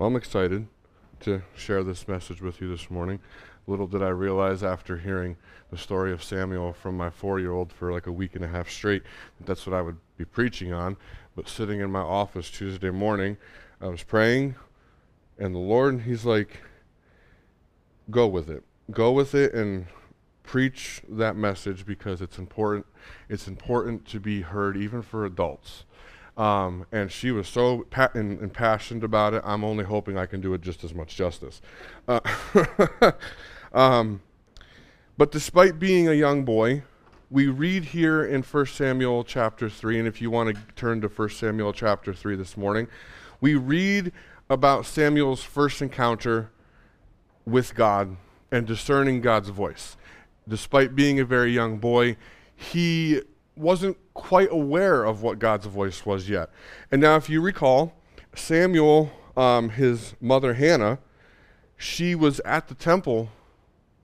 Well, I'm excited to share this message with you this morning. Little did I realize after hearing the story of Samuel from my 4-year-old for like a week and a half straight that that's what I would be preaching on. But sitting in my office Tuesday morning, I was praying, and the Lord, he's like, go with it. Go with it and preach that message because it's important. It's important to be heard even for adults. And she was so impassioned about it. I'm only hoping I can do it just as much justice. But despite being a young boy, we read here in 1 Samuel chapter 3, and if you want to turn to 1 Samuel chapter 3 this morning, we read about Samuel's first encounter with God and discerning God's voice. Despite being a very young boy, he wasn't quite aware of what God's voice was yet. And now if you recall, Samuel, his mother Hannah, she was at the temple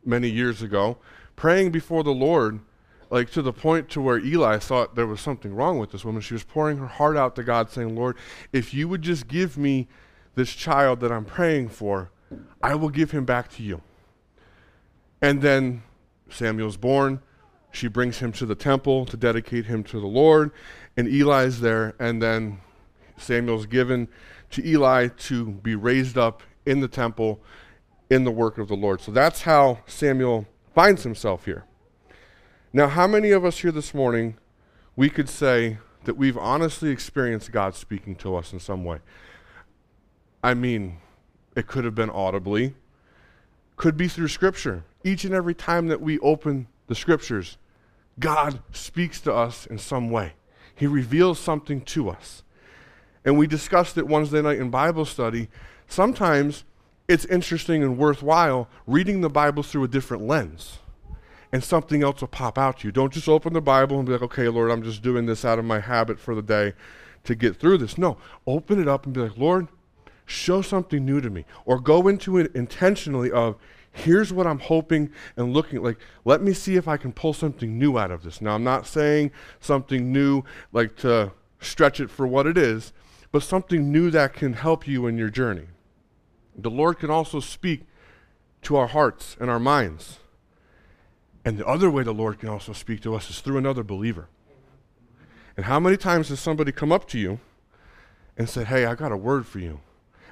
many years ago praying before the Lord, like to the point to where Eli thought there was something wrong with this woman. She was pouring her heart out to God saying, Lord, if you would just give me this child that I'm praying for, I will give him back to you. And then Samuel's born. She brings him to the temple to dedicate him to the Lord, and Eli's there, and then Samuel's given to Eli to be raised up in the temple in the work of the Lord. So that's how Samuel finds himself here. Now, how many of us here this morning, we could say that we've honestly experienced God speaking to us in some way? I mean, it could have been audibly, could be through Scripture. Each and every time that we open the Scriptures, God speaks to us in some way. He reveals something to us. And we discussed it Wednesday night in Bible study. Sometimes it's interesting and worthwhile reading the Bible through a different lens, and something else will pop out to you. Don't just open the Bible and be like, okay, Lord, I'm just doing this out of my habit for the day to get through this. No, open it up and be like, Lord, show something new to me. Or go into it intentionally of, here's what I'm hoping and looking like. Let me see if I can pull something new out of this. Now, I'm not saying something new like to stretch it for what it is, but something new that can help you in your journey. The Lord can also speak to our hearts and our minds. And the other way the Lord can also speak to us is through another believer. And how many times has somebody come up to you and said, hey, I got a word for you?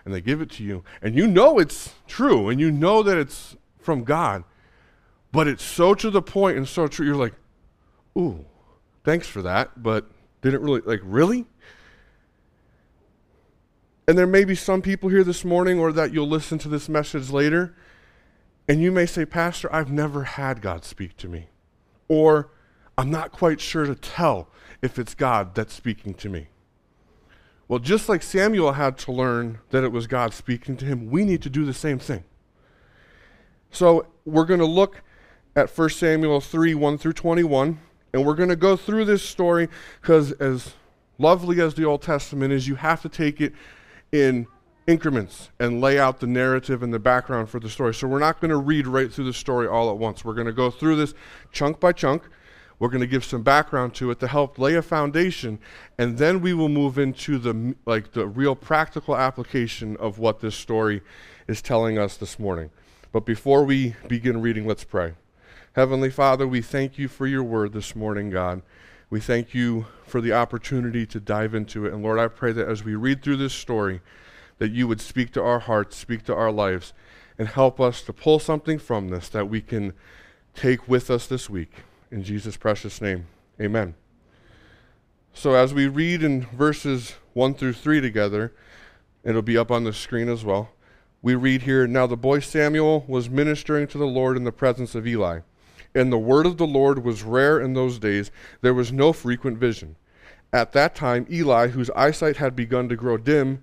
And they give it to you, and you know it's true, and you know that it's from God, but it's so to the point and so true, you're like, ooh, thanks for that, but didn't really, like, really? And there may be some people here this morning or that you'll listen to this message later, and you may say, Pastor, I've never had God speak to me, or I'm not quite sure to tell if it's God that's speaking to me. Well, just like Samuel had to learn that it was God speaking to him, we need to do the same thing. So we're going to look at 1 Samuel 3:1-21, and we're going to go through this story because as lovely as the Old Testament is, you have to take it in increments and lay out the narrative and the background for the story. So we're not going to read right through the story all at once. We're going to go through this chunk by chunk. We're going to give some background to it to help lay a foundation, and then we will move into the real practical application of what this story is telling us this morning. But before we begin reading, let's pray. Heavenly Father, we thank you for your word this morning, God. We thank you for the opportunity to dive into it. And Lord, I pray that as we read through this story, that you would speak to our hearts, speak to our lives, and help us to pull something from this that we can take with us this week. In Jesus' precious name, amen. So as we read in verses 1-3 together, it'll be up on the screen as well, we read here, Now the boy Samuel was ministering to the Lord in the presence of Eli, and the word of the Lord was rare in those days. There was no frequent vision. At that time, Eli, whose eyesight had begun to grow dim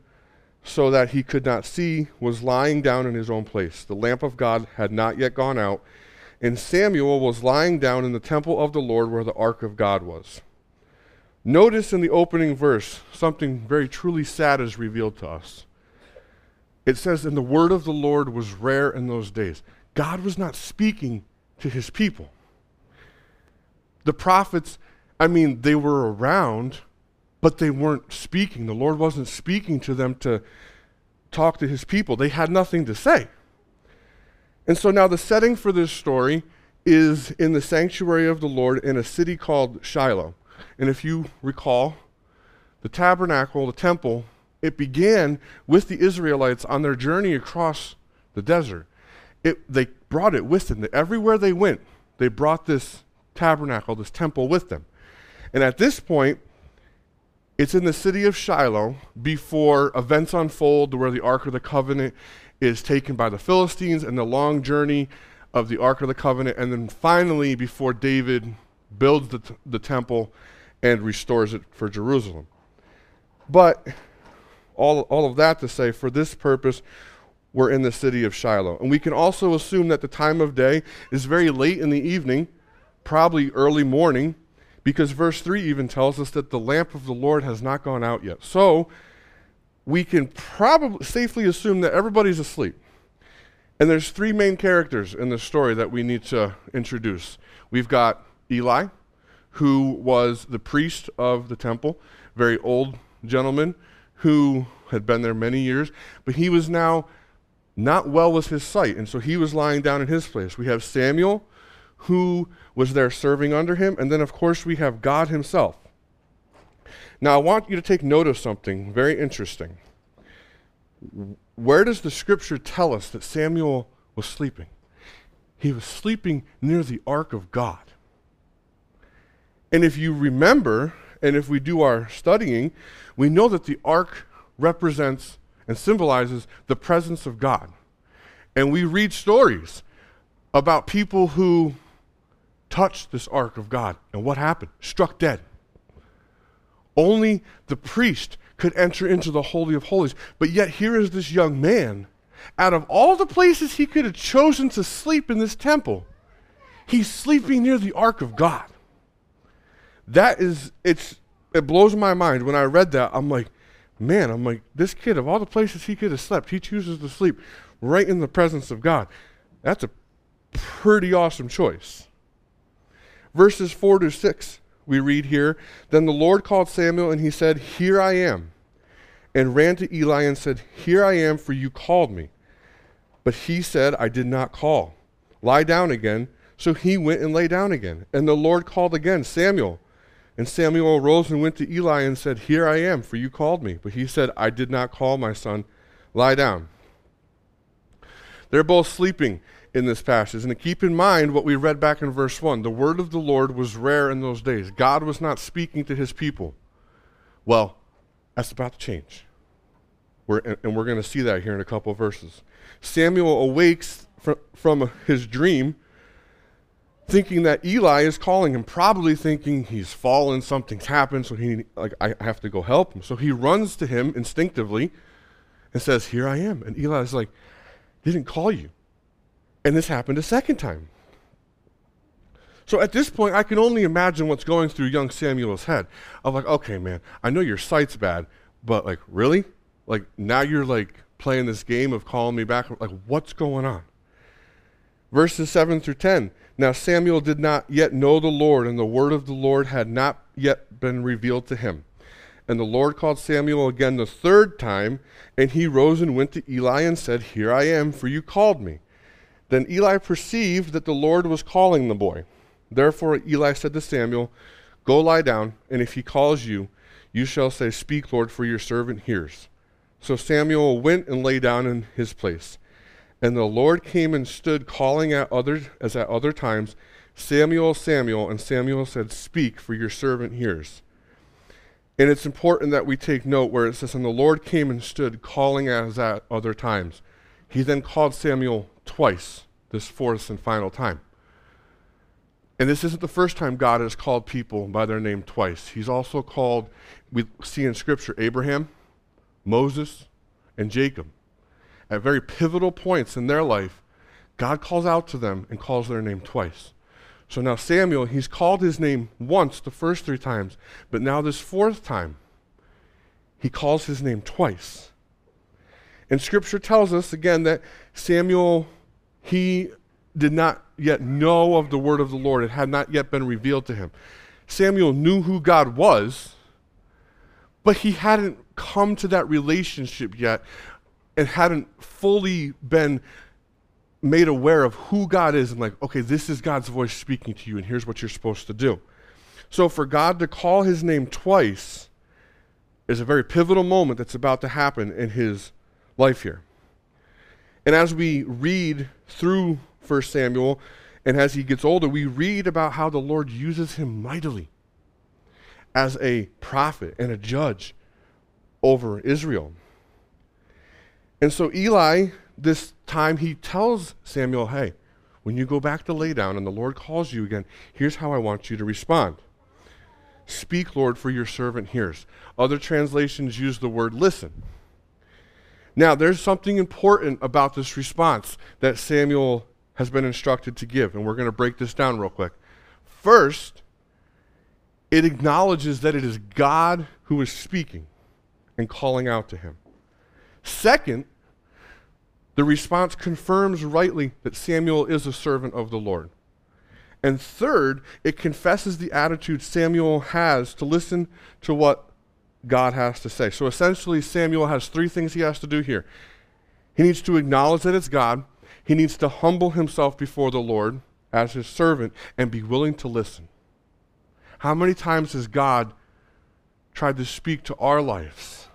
so that he could not see, was lying down in his own place. The lamp of God had not yet gone out, and Samuel was lying down in the temple of the Lord where the ark of God was. Notice in the opening verse, something very truly sad is revealed to us. It says, and the word of the Lord was rare in those days. God was not speaking to his people. The prophets, they were around, but they weren't speaking. The Lord wasn't speaking to them to talk to his people. They had nothing to say. And so now the setting for this story is in the sanctuary of the Lord in a city called Shiloh. And if you recall, the tabernacle, the temple, it began with the Israelites on their journey across the desert. They brought it with them. Everywhere they went, they brought this tabernacle, this temple with them. And at this point, it's in the city of Shiloh before events unfold to where the Ark of the Covenant is taken by the Philistines and the long journey of the Ark of the Covenant. And then finally, before David builds the temple and restores it for Jerusalem. But all of that to say, for this purpose, we're in the city of Shiloh. And we can also assume that the time of day is very late in the evening, probably early morning, because verse 3 even tells us that the lamp of the Lord has not gone out yet. So we can probably safely assume that everybody's asleep. And there's three main characters in this story that we need to introduce. We've got Eli, who was the priest of the temple, very old gentleman who had been there many years, but he was now not well with his sight, and so he was lying down in his place. We have Samuel, who was there serving under him, and then, of course, we have God himself. Now, I want you to take note of something very interesting. Where does the scripture tell us that Samuel was sleeping? He was sleeping near the ark of God. And if you remember, and if we do our studying, we know that the ark represents and symbolizes the presence of God. And we read stories about people who touched this ark of God. And what happened? Struck dead. Only the priest could enter into the Holy of Holies. But yet here is this young man. Out of all the places he could have chosen to sleep in this temple, he's sleeping near the ark of God. That is, it blows my mind. When I read that, I'm like, this kid, of all the places he could have slept, he chooses to sleep right in the presence of God. That's a pretty awesome choice. Verses 4 to 6, we read here, "Then the Lord called Samuel, and he said, 'Here I am,' and ran to Eli and said, 'Here I am, for you called me.' But he said, 'I did not call. Lie down again.' So he went and lay down again. And the Lord called again, 'Samuel.' And Samuel arose and went to Eli and said, 'Here I am, for you called me.' But he said, 'I did not call, my son. Lie down.'" They're both sleeping in this passage. And keep in mind what we read back in verse 1. The word of the Lord was rare in those days. God was not speaking to his people. Well, that's about to change. We're going to see that here in a couple of verses. Samuel awakes from his dream, thinking that Eli is calling him, probably thinking he's fallen, something's happened, so I have to go help him. So he runs to him instinctively and says, "Here I am." And Eli's like, "Didn't call you." And this happened a second time. So at this point, I can only imagine what's going through young Samuel's head. I'm like, "Okay, man, I know your sight's bad, but like, really? Like, now you're like playing this game of calling me back? Like, what's going on?" Verses 7 through 10. "Now Samuel did not yet know the Lord, and the word of the Lord had not yet been revealed to him. And the Lord called Samuel again the third time, and he rose and went to Eli and said, 'Here I am, for you called me.' Then Eli perceived that the Lord was calling the boy. Therefore Eli said to Samuel, 'Go lie down, and if he calls you, you shall say, "Speak, Lord, for your servant hears."' So Samuel went and lay down in his place. And the Lord came and stood, calling as at other times, 'Samuel, Samuel.' And Samuel said, 'Speak, for your servant hears.'" And it's important that we take note where it says, "And the Lord came and stood, calling as at other times." He then called Samuel twice, this fourth and final time. And this isn't the first time God has called people by their name twice. He's also called, we see in Scripture, Abraham, Moses, and Jacob. At very pivotal points in their life, God calls out to them and calls their name twice. So now Samuel, he's called his name once the first three times, but now this fourth time, he calls his name twice. And Scripture tells us, again, that Samuel, he did not yet know of the word of the Lord. It had not yet been revealed to him. Samuel knew who God was, but he hadn't come to that relationship yet and hadn't fully been made aware of who God is and like, okay, this is God's voice speaking to you and here's what you're supposed to do. So for God to call his name twice is a very pivotal moment that's about to happen in his life here. And as we read through 1 Samuel, and as he gets older, we read about how the Lord uses him mightily as a prophet and a judge over Israel. And so Eli, this time, he tells Samuel, hey, when you go back to lay down and the Lord calls you again, here's how I want you to respond. Speak, Lord, for your servant hears. Other translations use the word listen. Now, there's something important about this response that Samuel has been instructed to give, and we're going to break this down real quick. First, it acknowledges that it is God who is speaking and calling out to him. Second, the response confirms rightly that Samuel is a servant of the Lord. And third, it confesses the attitude Samuel has to listen to what God has to say. So essentially, Samuel has three things he has to do here. He needs to acknowledge that it's God. He needs to humble himself before the Lord as his servant and be willing to listen. How many times has God tried to speak to our lives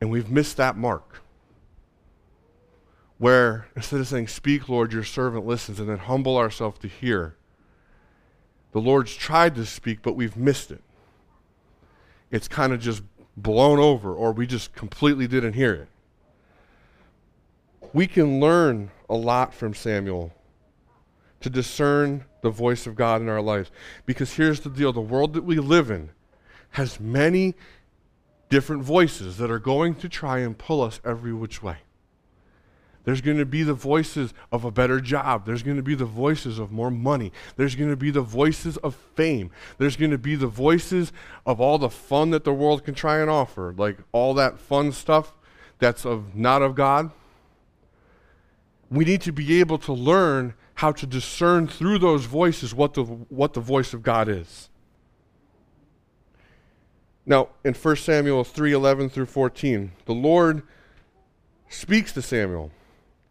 and we've missed that mark? Where instead of saying, speak, Lord, your servant listens, and then humble ourselves to hear, the Lord's tried to speak, but we've missed it. It's kind of just blown over, or we just completely didn't hear it. We can learn a lot from Samuel to discern the voice of God in our lives. Because here's the deal, the world that we live in has many different voices that are going to try and pull us every which way. There's going to be the voices of a better job. There's going to be the voices of more money. There's going to be the voices of fame. There's going to be the voices of all the fun that the world can try and offer, like all that fun stuff that's not of God. We need to be able to learn how to discern through those voices what the voice of God is. Now, in 1 Samuel 3:11 through 14, the Lord speaks to Samuel.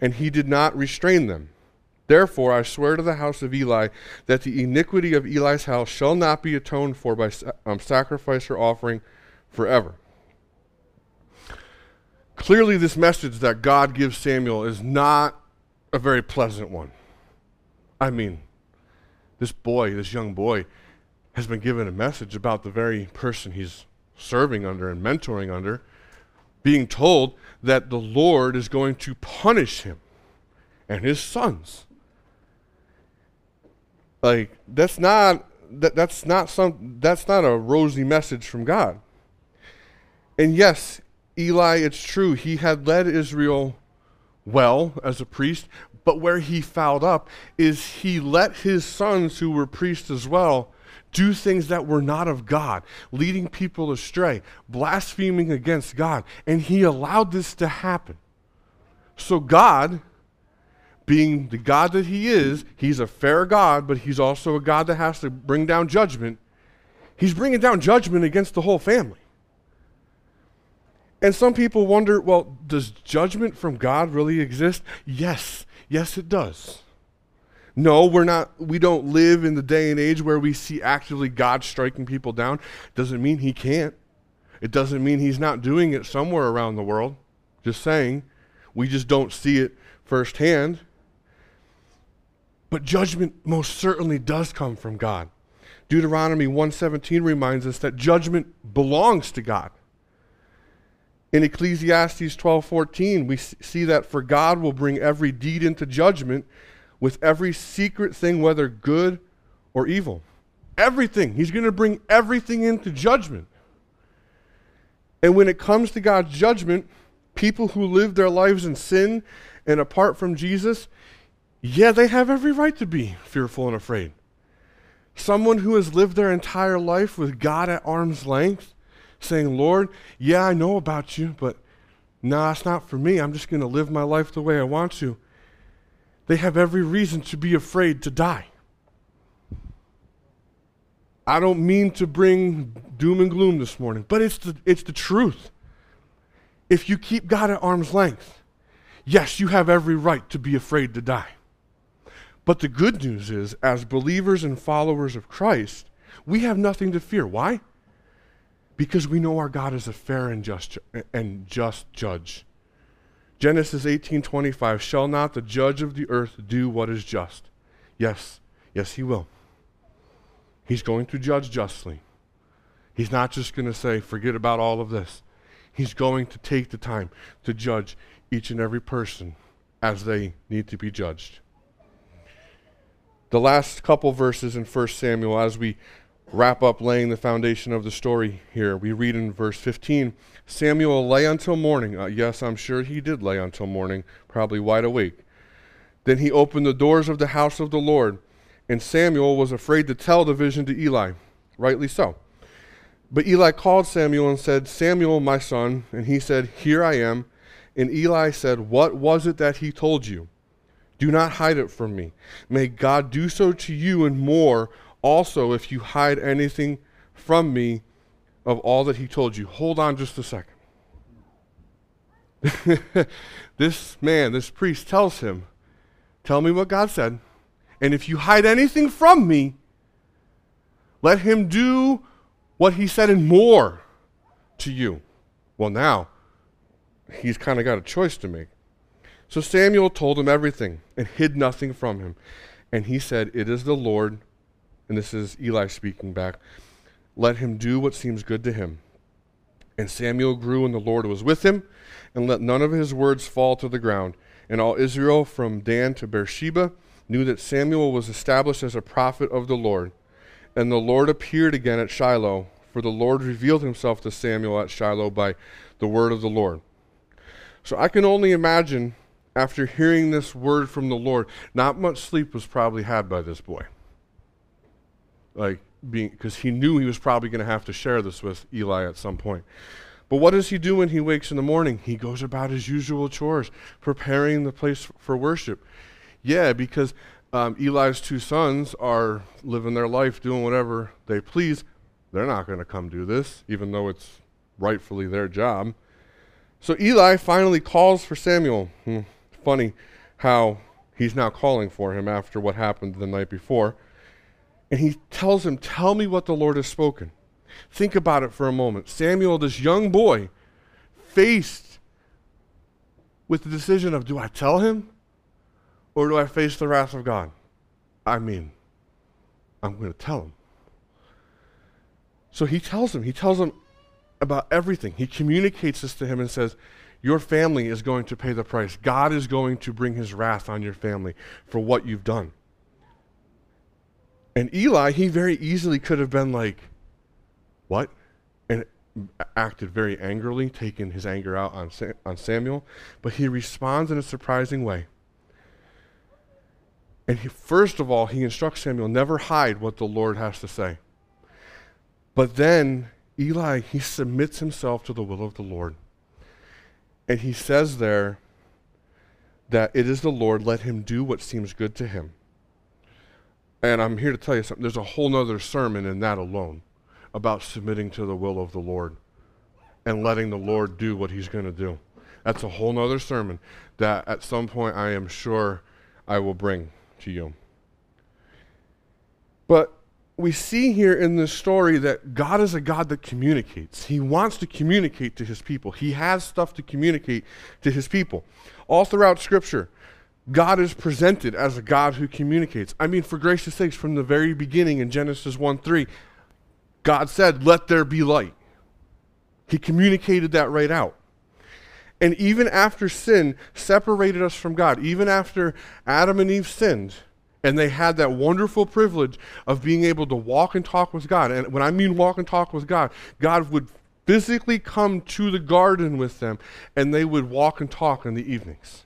and he did not restrain them. Therefore, I swear to the house of Eli that the iniquity of Eli's house shall not be atoned for by sacrifice or offering forever. Clearly, this message that God gives Samuel is not a very pleasant one. I mean, this young boy, has been given a message about the very person he's serving under and mentoring under, being told that the Lord is going to punish him and his sons. Like, that's not a rosy message from God. And yes, Eli, it's true, he had led Israel well as a priest, but where he fouled up is he let his sons, who were priests as well, do things that were not of God, leading people astray, blaspheming against God. And he allowed this to happen. So God, being the God that he is, he's a fair God, but he's also a God that has to bring down judgment. He's bringing down judgment against the whole family. And some people wonder, well, does judgment from God really exist? Yes, it does. No, we don't live in the day and age where we see actively God striking people down. Doesn't mean he can't. It doesn't mean he's not doing it somewhere around the world. Just saying. We just don't see it firsthand. But judgment most certainly does come from God. Deuteronomy 1:17 reminds us that judgment belongs to God. In Ecclesiastes 12:14, we see that for God will bring every deed into judgment, with every secret thing, whether good or evil. Everything. He's going to bring everything into judgment. And when it comes to God's judgment, people who live their lives in sin and apart from Jesus, yeah, they have every right to be fearful and afraid. Someone who has lived their entire life with God at arm's length, saying, Lord, yeah, I know about you, but nah, it's not for me. I'm just going to live my life the way I want to. They have every reason to be afraid to die. I don't mean to bring doom and gloom this morning, but it's the truth. If you keep God at arm's length, yes, you have every right to be afraid to die. But the good news is, as believers and followers of Christ, we have nothing to fear. Why? Because we know our God is a fair and just judge. Genesis 18:25, shall not the judge of the earth do what is just? Yes, yes, he will. He's going to judge justly. He's not just going to say, forget about all of this. He's going to take the time to judge each and every person as they need to be judged. The last couple verses in 1 Samuel, as we wrap up laying the foundation of the story here, we read in verse 15, Samuel lay until morning. Yes, I'm sure he did lay until morning, probably wide awake. Then he opened the doors of the house of the Lord, and Samuel was afraid to tell the vision to Eli, rightly so. But Eli called Samuel and said, Samuel, my son. And he said, here I am. And Eli said, what was it that he told you? Do not hide it from me. May God do so to you and more also if you hide anything from me of all that he told you. Hold on just a second. This man, this priest tells him, tell me what God said. And if you hide anything from me, let him do what he said and more to you. Well, now, he's kind of got a choice to make. So Samuel told him everything and hid nothing from him. And he said, it is the Lord, and this is Eli speaking back, let him do what seems good to him. And Samuel grew, and the Lord was with him, and let none of his words fall to the ground. And all Israel from Dan to Beersheba knew that Samuel was established as a prophet of the Lord. And the Lord appeared again at Shiloh, for the Lord revealed himself to Samuel at Shiloh by the word of the Lord. So I can only imagine, after hearing this word from the Lord, not much sleep was probably had by this boy. Because he knew he was probably going to have to share this with Eli at some point. But what does he do when he wakes in the morning? He goes about his usual chores, preparing the place for worship. Yeah, because Eli's two sons are living their life, doing whatever they please. They're not going to come do this, even though it's rightfully their job. So Eli finally calls for Samuel. Funny how he's now calling for him after what happened the night before. And he tells him, tell me what the Lord has spoken. Think about it for a moment. Samuel, this young boy, faced with the decision of, do I tell him? Or do I face the wrath of God? I mean, I'm going to tell him. So he tells him about everything. He communicates this to him and says, your family is going to pay the price. God is going to bring his wrath on your family for what you've done. And Eli, he very easily could have been like, what? And acted very angrily, taking his anger out on Samuel. But he responds in a surprising way. And first of all, he instructs Samuel, never hide what the Lord has to say. But then Eli, he submits himself to the will of the Lord. And he says there that it is the Lord, let him do what seems good to him. And I'm here to tell you something. There's a whole nother sermon in that alone about submitting to the will of the Lord and letting the Lord do what he's going to do. That's a whole nother sermon that at some point I am sure I will bring to you. But we see here in this story that God is a God that communicates. He wants to communicate to his people. He has stuff to communicate to his people. All throughout Scripture, God is presented as a God who communicates. I mean, for gracious sakes, from the very beginning in Genesis 1:3, God said, let there be light. He communicated that right out. And even after sin separated us from God, even after Adam and Eve sinned, and they had that wonderful privilege of being able to walk and talk with God. And when I mean walk and talk with God, God would physically come to the garden with them, and they would walk and talk in the evenings.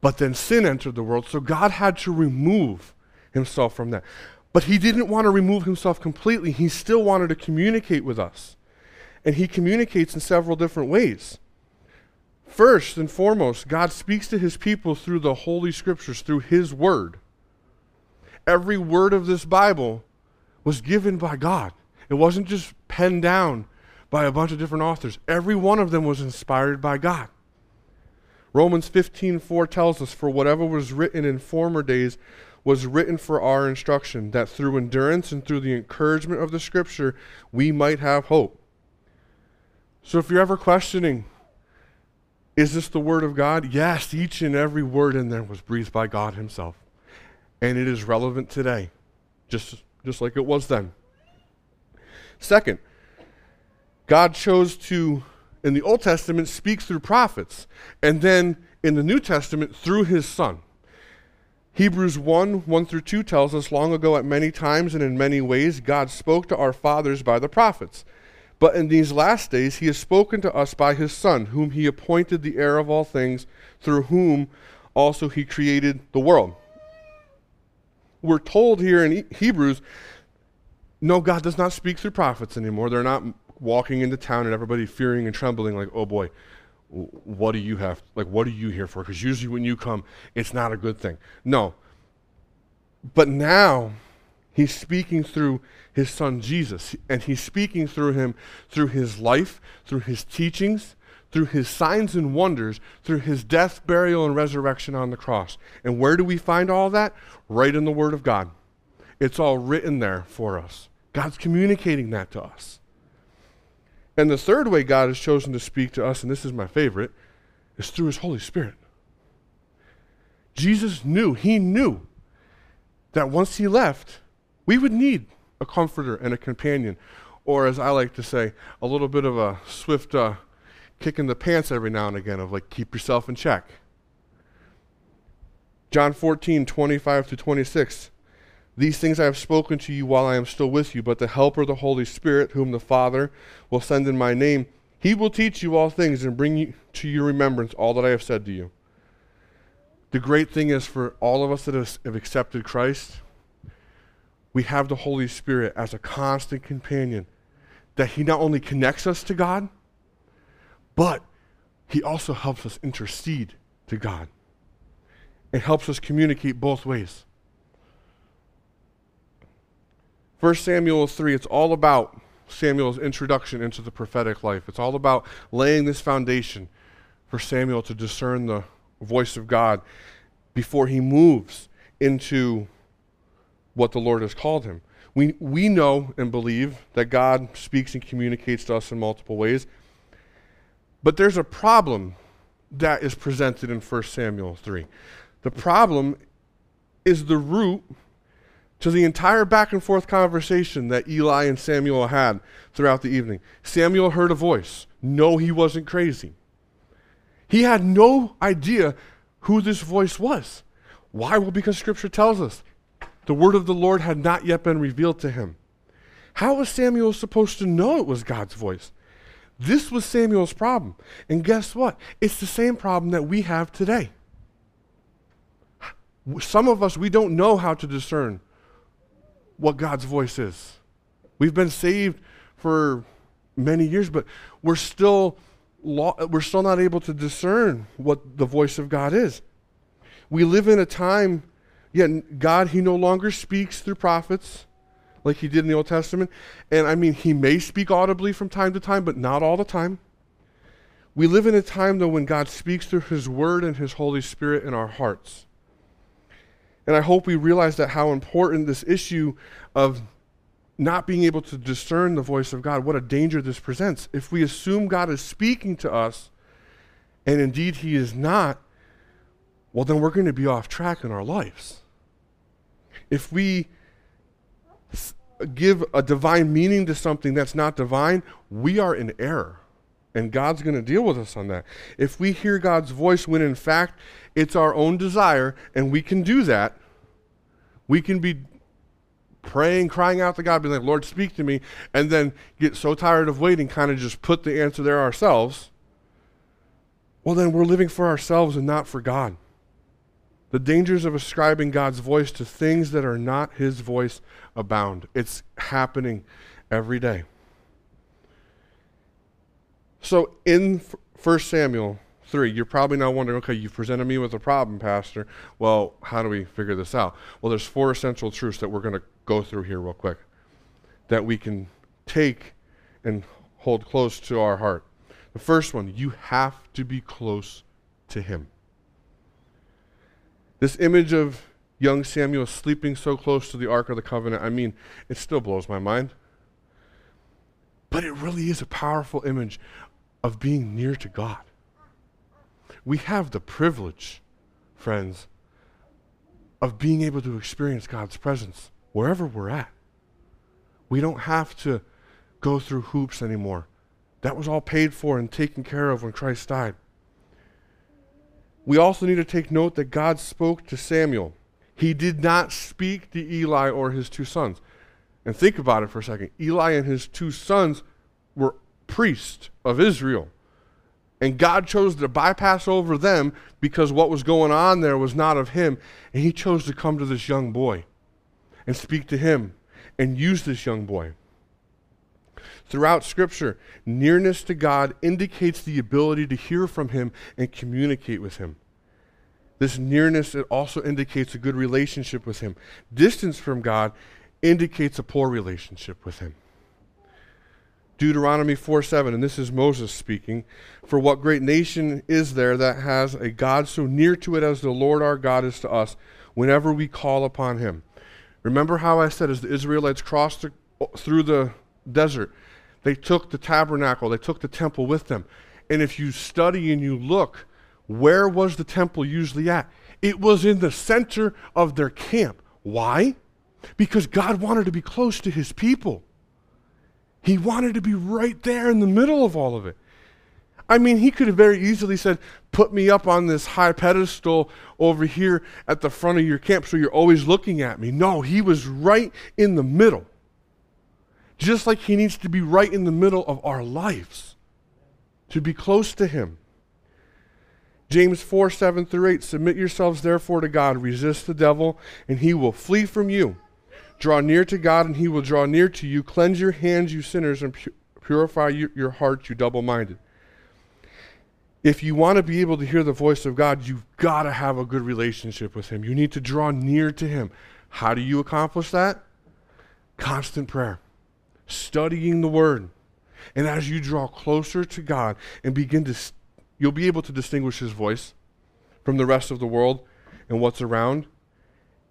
But then sin entered the world, so God had to remove himself from that. But he didn't want to remove himself completely. He still wanted to communicate with us. And he communicates in several different ways. First and foremost, God speaks to his people through the Holy Scriptures, through his word. Every word of this Bible was given by God. It wasn't just penned down by a bunch of different authors. Every one of them was inspired by God. Romans 15:4 tells us, "For whatever was written in former days was written for our instruction, that through endurance and through the encouragement of the Scripture, we might have hope." So if you're ever questioning, is this the Word of God? Yes, each and every word in there was breathed by God himself. And it is relevant today, just like it was then. Second, God chose to, in the Old Testament, speak through prophets, and then in the New Testament, through his Son. Hebrews 1:1-2 tells us, "Long ago at many times and in many ways, God spoke to our fathers by the prophets. But in these last days he has spoken to us by his Son, whom he appointed the heir of all things, through whom also he created the world." We're told here in Hebrews, no, God does not speak through prophets anymore. They're not walking into town and everybody fearing and trembling like, oh boy, what do you have? Like, what are you here for? Because usually when you come, it's not a good thing. No. But now he's speaking through his Son Jesus, and he's speaking through him, through his life, through his teachings, through his signs and wonders, through his death, burial, and resurrection on the cross. And where do we find all that? Right in the Word of God. It's all written there for us. God's communicating that to us. And the third way God has chosen to speak to us, and this is my favorite, is through his Holy Spirit. Jesus knew, he knew that once he left, we would need a comforter and a companion, or as I like to say, a little bit of a swift kick in the pants every now and again of like, keep yourself in check. John 14:25-26, "These things I have spoken to you while I am still with you, but the Helper, the Holy Spirit, whom the Father will send in my name, he will teach you all things and bring you to your remembrance all that I have said to you." The great thing is for all of us that have accepted Christ, we have the Holy Spirit as a constant companion, that he not only connects us to God, but he also helps us intercede to God. It helps us communicate both ways. 1 Samuel 3, it's all about Samuel's introduction into the prophetic life. It's all about laying this foundation for Samuel to discern the voice of God before he moves into what the Lord has called him. We know and believe that God speaks and communicates to us in multiple ways, but there's a problem that is presented in 1 Samuel 3. The problem is the root to the entire back and forth conversation that Eli and Samuel had throughout the evening. Samuel heard a voice. No, he wasn't crazy. He had no idea who this voice was. Why? Well, because Scripture tells us the word of the Lord had not yet been revealed to him. How was Samuel supposed to know it was God's voice? This was Samuel's problem. And guess what? It's the same problem that we have today. Some of us, we don't know how to discern what God's voice is. We've been saved for many years, but we're still not able to discern what the voice of God is. We live in a time... Yet God, he no longer speaks through prophets like he did in the Old Testament. And I mean, he may speak audibly from time to time, but not all the time. We live in a time, though, when God speaks through his word and his Holy Spirit in our hearts. And I hope we realize that how important this issue of not being able to discern the voice of God, what a danger this presents. If we assume God is speaking to us, and indeed he is not, well, then we're going to be off track in our lives. If we give a divine meaning to something that's not divine, we are in error, and God's going to deal with us on that. If we hear God's voice when, in fact, it's our own desire, and we can do that, we can be praying, crying out to God, being like, Lord, speak to me, and then get so tired of waiting, kind of just put the answer there ourselves, well, then we're living for ourselves and not for God. The dangers of ascribing God's voice to things that are not his voice abound. It's happening every day. So in 1 Samuel 3, you're probably now wondering, okay, you've presented me with a problem, Pastor. Well, how do we figure this out? Well, there's four essential truths that we're going to go through here real quick that we can take and hold close to our heart. The first one, you have to be close to him. This image of young Samuel sleeping so close to the Ark of the Covenant, I mean, it still blows my mind. But it really is a powerful image of being near to God. We have the privilege, friends, of being able to experience God's presence wherever we're at. We don't have to go through hoops anymore. That was all paid for and taken care of when Christ died. We also need to take note that God spoke to Samuel. He did not speak to Eli or his two sons. And think about it for a second. Eli and his two sons were priests of Israel. And God chose to bypass over them because what was going on there was not of him. And he chose to come to this young boy and speak to him and use this young boy. Throughout Scripture, nearness to God indicates the ability to hear from him and communicate with him. This nearness, it also indicates a good relationship with him. Distance from God indicates a poor relationship with him. Deuteronomy 4:7, and this is Moses speaking, for what great nation is there that has a God so near to it as the Lord our God is to us whenever we call upon him? Remember how I said as the Israelites crossed through the desert, they took the tabernacle, they took the temple with them. And if you study and you look, where was the temple usually at? It was in the center of their camp. Why? Because God wanted to be close to his people. He wanted to be right there in the middle of all of it. I mean, he could have very easily said, put me up on this high pedestal over here at the front of your camp so you're always looking at me. No, he was right in the middle. Just like he needs to be right in the middle of our lives, to be close to him. James 4:7-8, submit yourselves therefore to God, resist the devil, and he will flee from you. Draw near to God, and he will draw near to you. Cleanse your hands, you sinners, and purify your heart, you double-minded. If you want to be able to hear the voice of God, you've got to have a good relationship with him. You need to draw near to him. How do you accomplish that? Constant prayer. Studying the word. And as you draw closer to God and begin to, you'll be able to distinguish his voice from the rest of the world and what's around,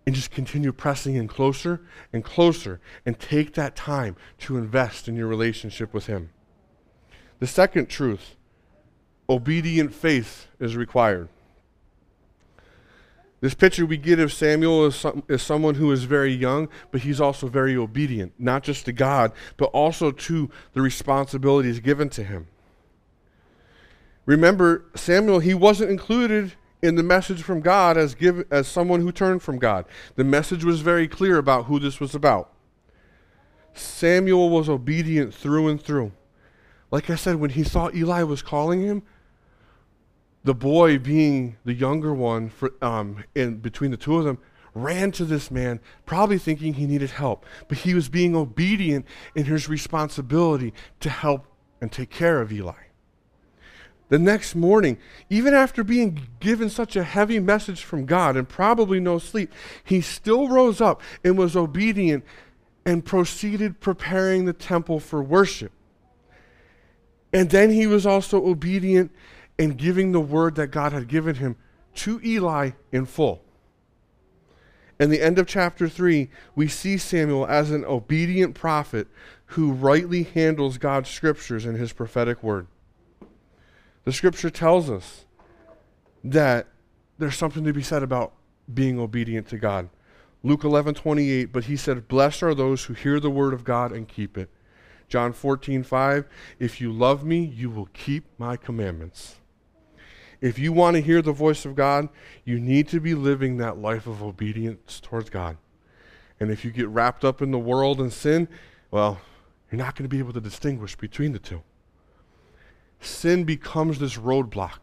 and just continue pressing in closer and closer, and take that time to invest in your relationship with him. The second truth, obedient faith is required. This picture we get of Samuel is someone who is very young, but he's also very obedient, not just to God, but also to the responsibilities given to him. Remember, Samuel, he wasn't included in the message from God as someone who turned from God. The message was very clear about who this was about. Samuel was obedient through and through. Like I said, when he saw Eli was calling him, the boy, being the younger one, in between the two of them, ran to this man, probably thinking he needed help. But he was being obedient in his responsibility to help and take care of Eli. The next morning, even after being given such a heavy message from God and probably no sleep, he still rose up and was obedient and proceeded preparing the temple for worship. And then he was also obedient and giving the word that God had given him to Eli in full. In the end of chapter 3, we see Samuel as an obedient prophet who rightly handles God's scriptures and his prophetic word. The scripture tells us that there's something to be said about being obedient to God. Luke 11:28, but he said, blessed are those who hear the word of God and keep it. John 14:5, if you love me, you will keep my commandments. If you want to hear the voice of God, you need to be living that life of obedience towards God. And if you get wrapped up in the world and sin, well, you're not going to be able to distinguish between the two. Sin becomes this roadblock,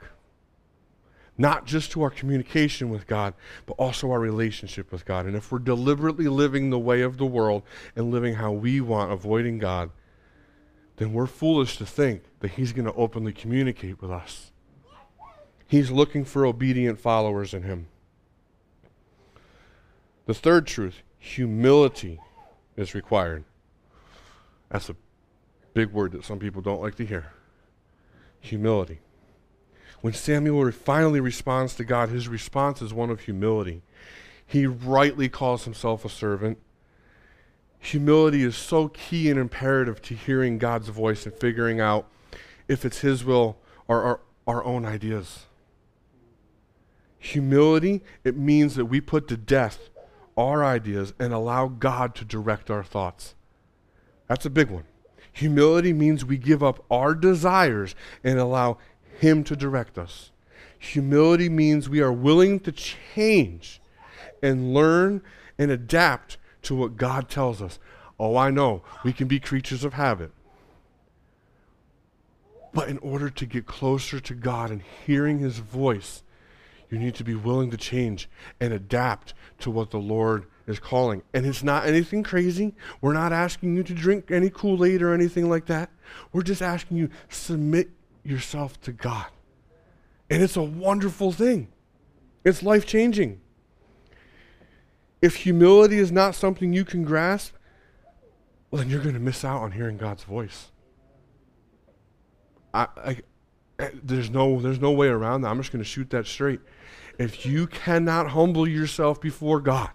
not just to our communication with God, but also our relationship with God. And if we're deliberately living the way of the world and living how we want, avoiding God, then we're foolish to think that he's going to openly communicate with us. He's looking for obedient followers in him. The third truth, humility is required. That's a big word that some people don't like to hear. Humility. When Samuel finally responds to God, his response is one of humility. He rightly calls himself a servant. Humility is so key and imperative to hearing God's voice and figuring out if it's his will or our own ideas. Humility, it means that we put to death our ideas and allow God to direct our thoughts. That's a big one. Humility means we give up our desires and allow him to direct us. Humility means we are willing to change and learn and adapt to what God tells us. Oh, I know, we can be creatures of habit. But in order to get closer to God and hearing his voice, you need to be willing to change and adapt to what the Lord is calling. And it's not anything crazy. We're not asking you to drink any Kool-Aid or anything like that. We're just asking you, submit yourself to God. And it's a wonderful thing. It's life-changing. If humility is not something you can grasp, well, then you're going to miss out on hearing God's voice. There's no way around that. I'm just going to shoot that straight. If you cannot humble yourself before God,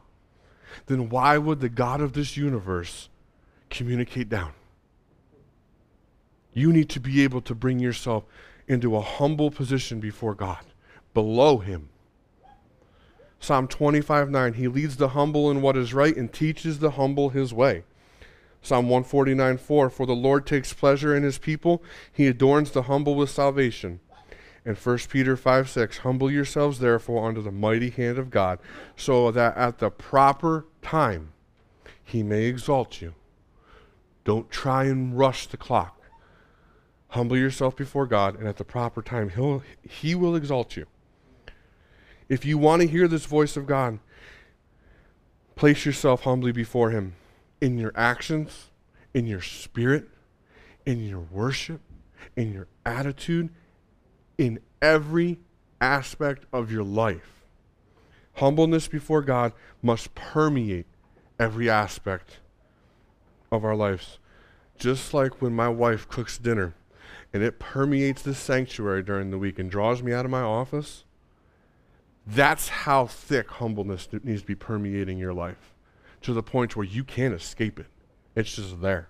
then why would the God of this universe communicate down? You need to be able to bring yourself into a humble position before God, below him. Psalm 25:9, he leads the humble in what is right and teaches the humble his way. Psalm 149:4, for the Lord takes pleasure in his people. He adorns the humble with salvation. And 1 Peter 5:6, humble yourselves therefore under the mighty hand of God, so that at the proper time he may exalt you. Don't try and rush the clock. Humble yourself before God, and at the proper time he will exalt you. If you want to hear this voice of God, place yourself humbly before him in your actions, in your spirit, in your worship, in your attitude, in every aspect of your life. Humbleness before God must permeate every aspect of our lives. Just like when my wife cooks dinner and it permeates this sanctuary during the week and draws me out of my office, that's how thick humbleness needs to be permeating your life, to the point where you can't escape it. It's just there.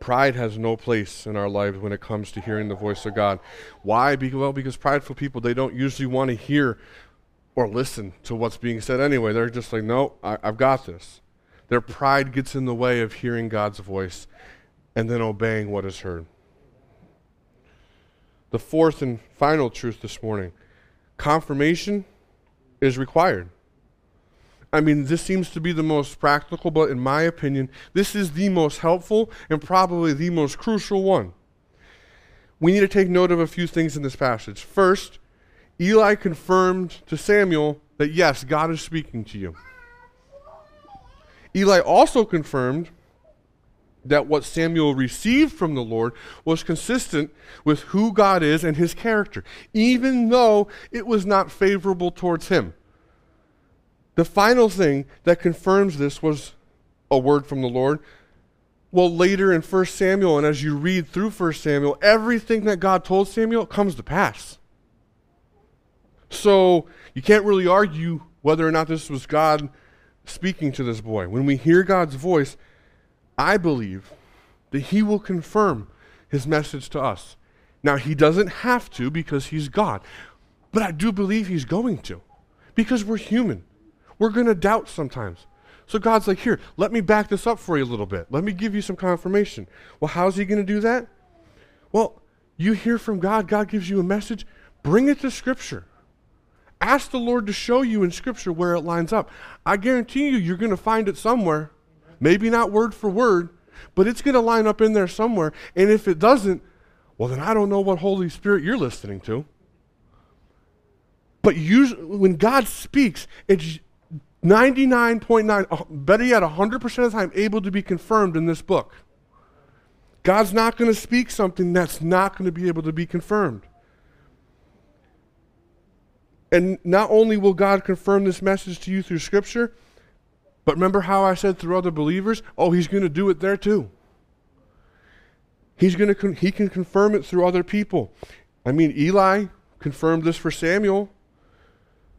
Pride has no place in our lives when it comes to hearing the voice of God. Why? Well, because prideful people, they don't usually want to hear or listen to what's being said anyway. They're just like, no, I've got this. Their pride gets in the way of hearing God's voice and then obeying what is heard. The fourth and final truth this morning, confirmation is required. I mean, this seems to be the most practical, but in my opinion, this is the most helpful and probably the most crucial one. We need to take note of a few things in this passage. First, Eli confirmed to Samuel that, yes, God is speaking to you. Eli also confirmed that what Samuel received from the Lord was consistent with who God is and his character, even though it was not favorable towards him. The final thing that confirms this was a word from the Lord. Well, later in 1 Samuel, and as you read through 1 Samuel, everything that God told Samuel comes to pass. So you can't really argue whether or not this was God speaking to this boy. When we hear God's voice, I believe that he will confirm his message to us. Now, he doesn't have to because he's God, but I do believe he's going to, because we're human. We're going to doubt sometimes. So God's like, here, let me back this up for you a little bit. Let me give you some confirmation. Well, how's he going to do that? Well, you hear from God. God gives you a message. Bring it to Scripture. Ask the Lord to show you in Scripture where it lines up. I guarantee you, you're going to find it somewhere. Maybe not word for word, but it's going to line up in there somewhere. And if it doesn't, well, then I don't know what Holy Spirit you're listening to. But usually, when God speaks, it's 99.9, better yet, 100% of the time, able to be confirmed in this book. God's not going to speak something that's not going to be able to be confirmed. And not only will God confirm this message to you through Scripture, but remember how I said through other believers? Oh, he's going to do it there too. He can confirm it through other people. I mean, Eli confirmed this for Samuel.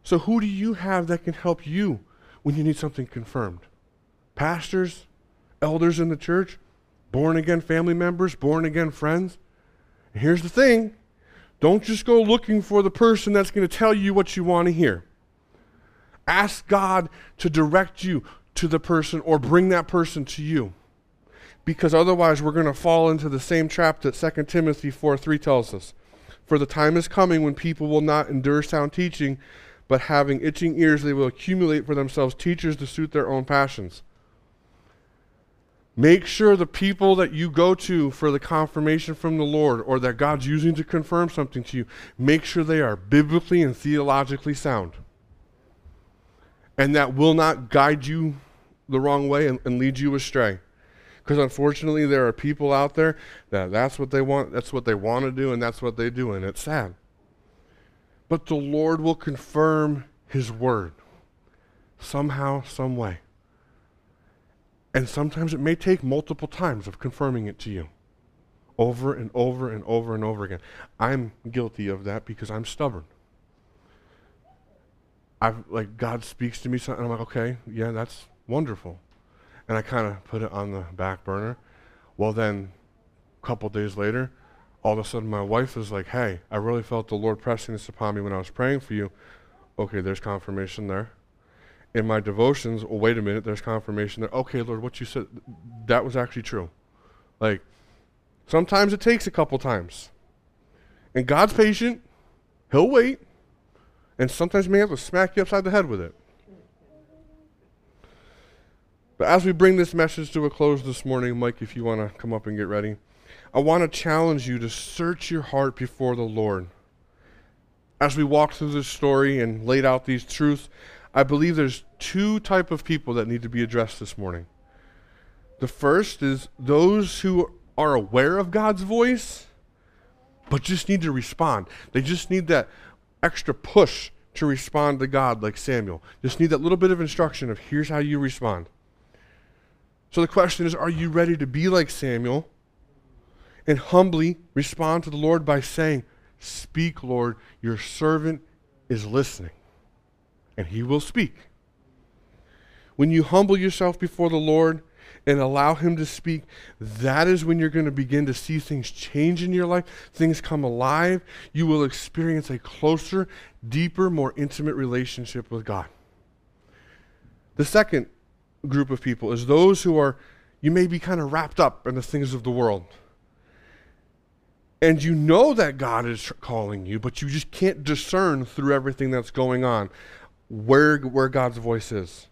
So who do you have that can help you when you need something confirmed? Pastors, elders in the church, born-again family members, born-again friends. And here's the thing. Don't just go looking for the person that's going to tell you what you want to hear. Ask God to direct you to the person or bring that person to you. Because otherwise we're going to fall into the same trap that 2 Timothy 4:3 tells us. For the time is coming when people will not endure sound teaching, but having itching ears they will accumulate for themselves teachers to suit their own passions. Make sure the people that you go to for the confirmation from the Lord or that God's using to confirm something to you, make sure they are biblically and theologically sound. And that will not guide you the wrong way and lead you astray. Because unfortunately there are people out there that's what they want, that's what they want to do, and that's what they do, and it's sad. But the Lord will confirm His Word somehow, some way. And sometimes it may take multiple times of confirming it to you over and over and over and over again. I'm guilty of that because I'm stubborn. God speaks to me something, and I'm like, okay, yeah, that's wonderful. And I kind of put it on the back burner. Well, then a couple days later, all of a sudden my wife is like, hey, I really felt the Lord pressing this upon me when I was praying for you. Okay, there's confirmation there. In my devotions, oh, wait a minute, there's confirmation there. Okay, Lord, what you said, that was actually true. Like, sometimes it takes a couple times. And God's patient. He'll wait. And sometimes may have to smack you upside the head with it. But as we bring this message to a close this morning, Mike, if you want to come up and get ready, I want to challenge you to search your heart before the Lord. As we walk through this story and laid out these truths, I believe there's two types of people that need to be addressed this morning. The first is those who are aware of God's voice, but just need to respond. They just need that extra push to respond to God like Samuel. Just need that little bit of instruction of here's how you respond. So the question is, are you ready to be like Samuel and humbly respond to the Lord by saying, speak, Lord, your servant is listening. And He will speak. When you humble yourself before the Lord and allow Him to speak, that is when you're going to begin to see things change in your life, things come alive. You will experience a closer, deeper, more intimate relationship with God. The second group of people is those who are, you may be kind of wrapped up in the things of the world. And you know that God is calling you, but you just can't discern through everything that's going on where God's voice is.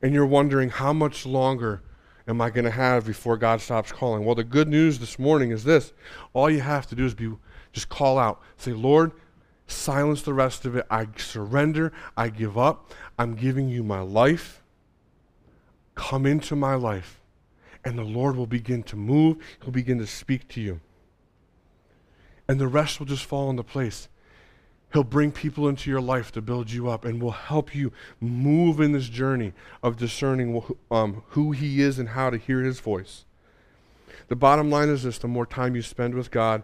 And you're wondering, how much longer am I going to have before God stops calling? Well, the good news this morning is this. All you have to do is just call out. Say, Lord, silence the rest of it. I surrender. I give up. I'm giving you my life. Come into my life. And the Lord will begin to move. He'll begin to speak to you. And the rest will just fall into place. He'll bring people into your life to build you up and will help you move in this journey of discerning who He is and how to hear His voice. The bottom line is this, the more time you spend with God,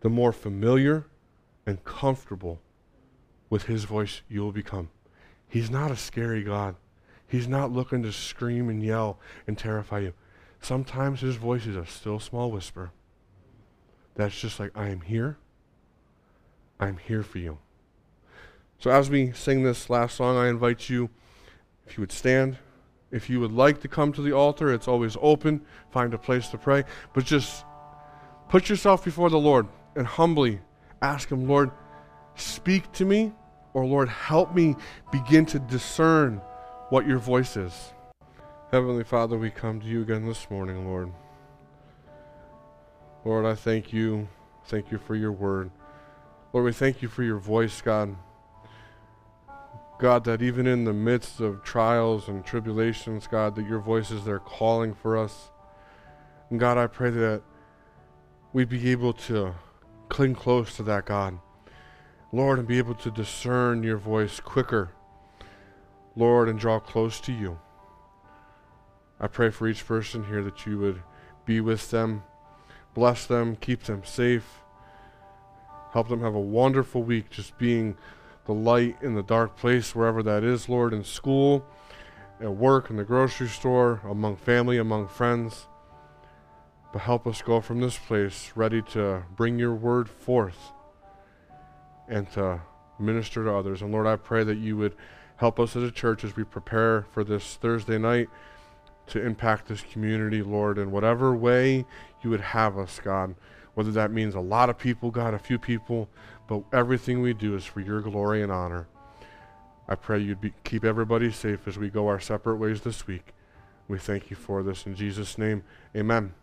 the more familiar and comfortable with His voice you will become. He's not a scary God. He's not looking to scream and yell and terrify you. Sometimes His voice is a still small whisper. That's just like, I am here. I'm here for you. So as we sing this last song, I invite you, if you would stand, if you would like to come to the altar, it's always open, find a place to pray, but just put yourself before the Lord and humbly ask Him, Lord, speak to me or Lord, help me begin to discern what your voice is. Heavenly Father, we come to you again this morning, Lord. Lord, I thank you. Thank you for your word. Lord, we thank you for your voice, God. God, that even in the midst of trials and tribulations, God, that your voice is there calling for us. And God, I pray that we'd be able to cling close to that, God. Lord, and be able to discern your voice quicker, Lord, and draw close to you. I pray for each person here that you would be with them, bless them, keep them safe, help them have a wonderful week, just being the light in the dark place, wherever that is, Lord, in school, at work, in the grocery store, among family, among friends. But help us go from this place ready to bring your word forth and to minister to others. And Lord, I pray that you would help us as a church as we prepare for this Thursday night to impact this community, Lord, in whatever way you would have us, God. Whether that means a lot of people, God, a few people, but everything we do is for your glory and honor. I pray you'd keep everybody safe as we go our separate ways this week. We thank you for this in Jesus' name. Amen.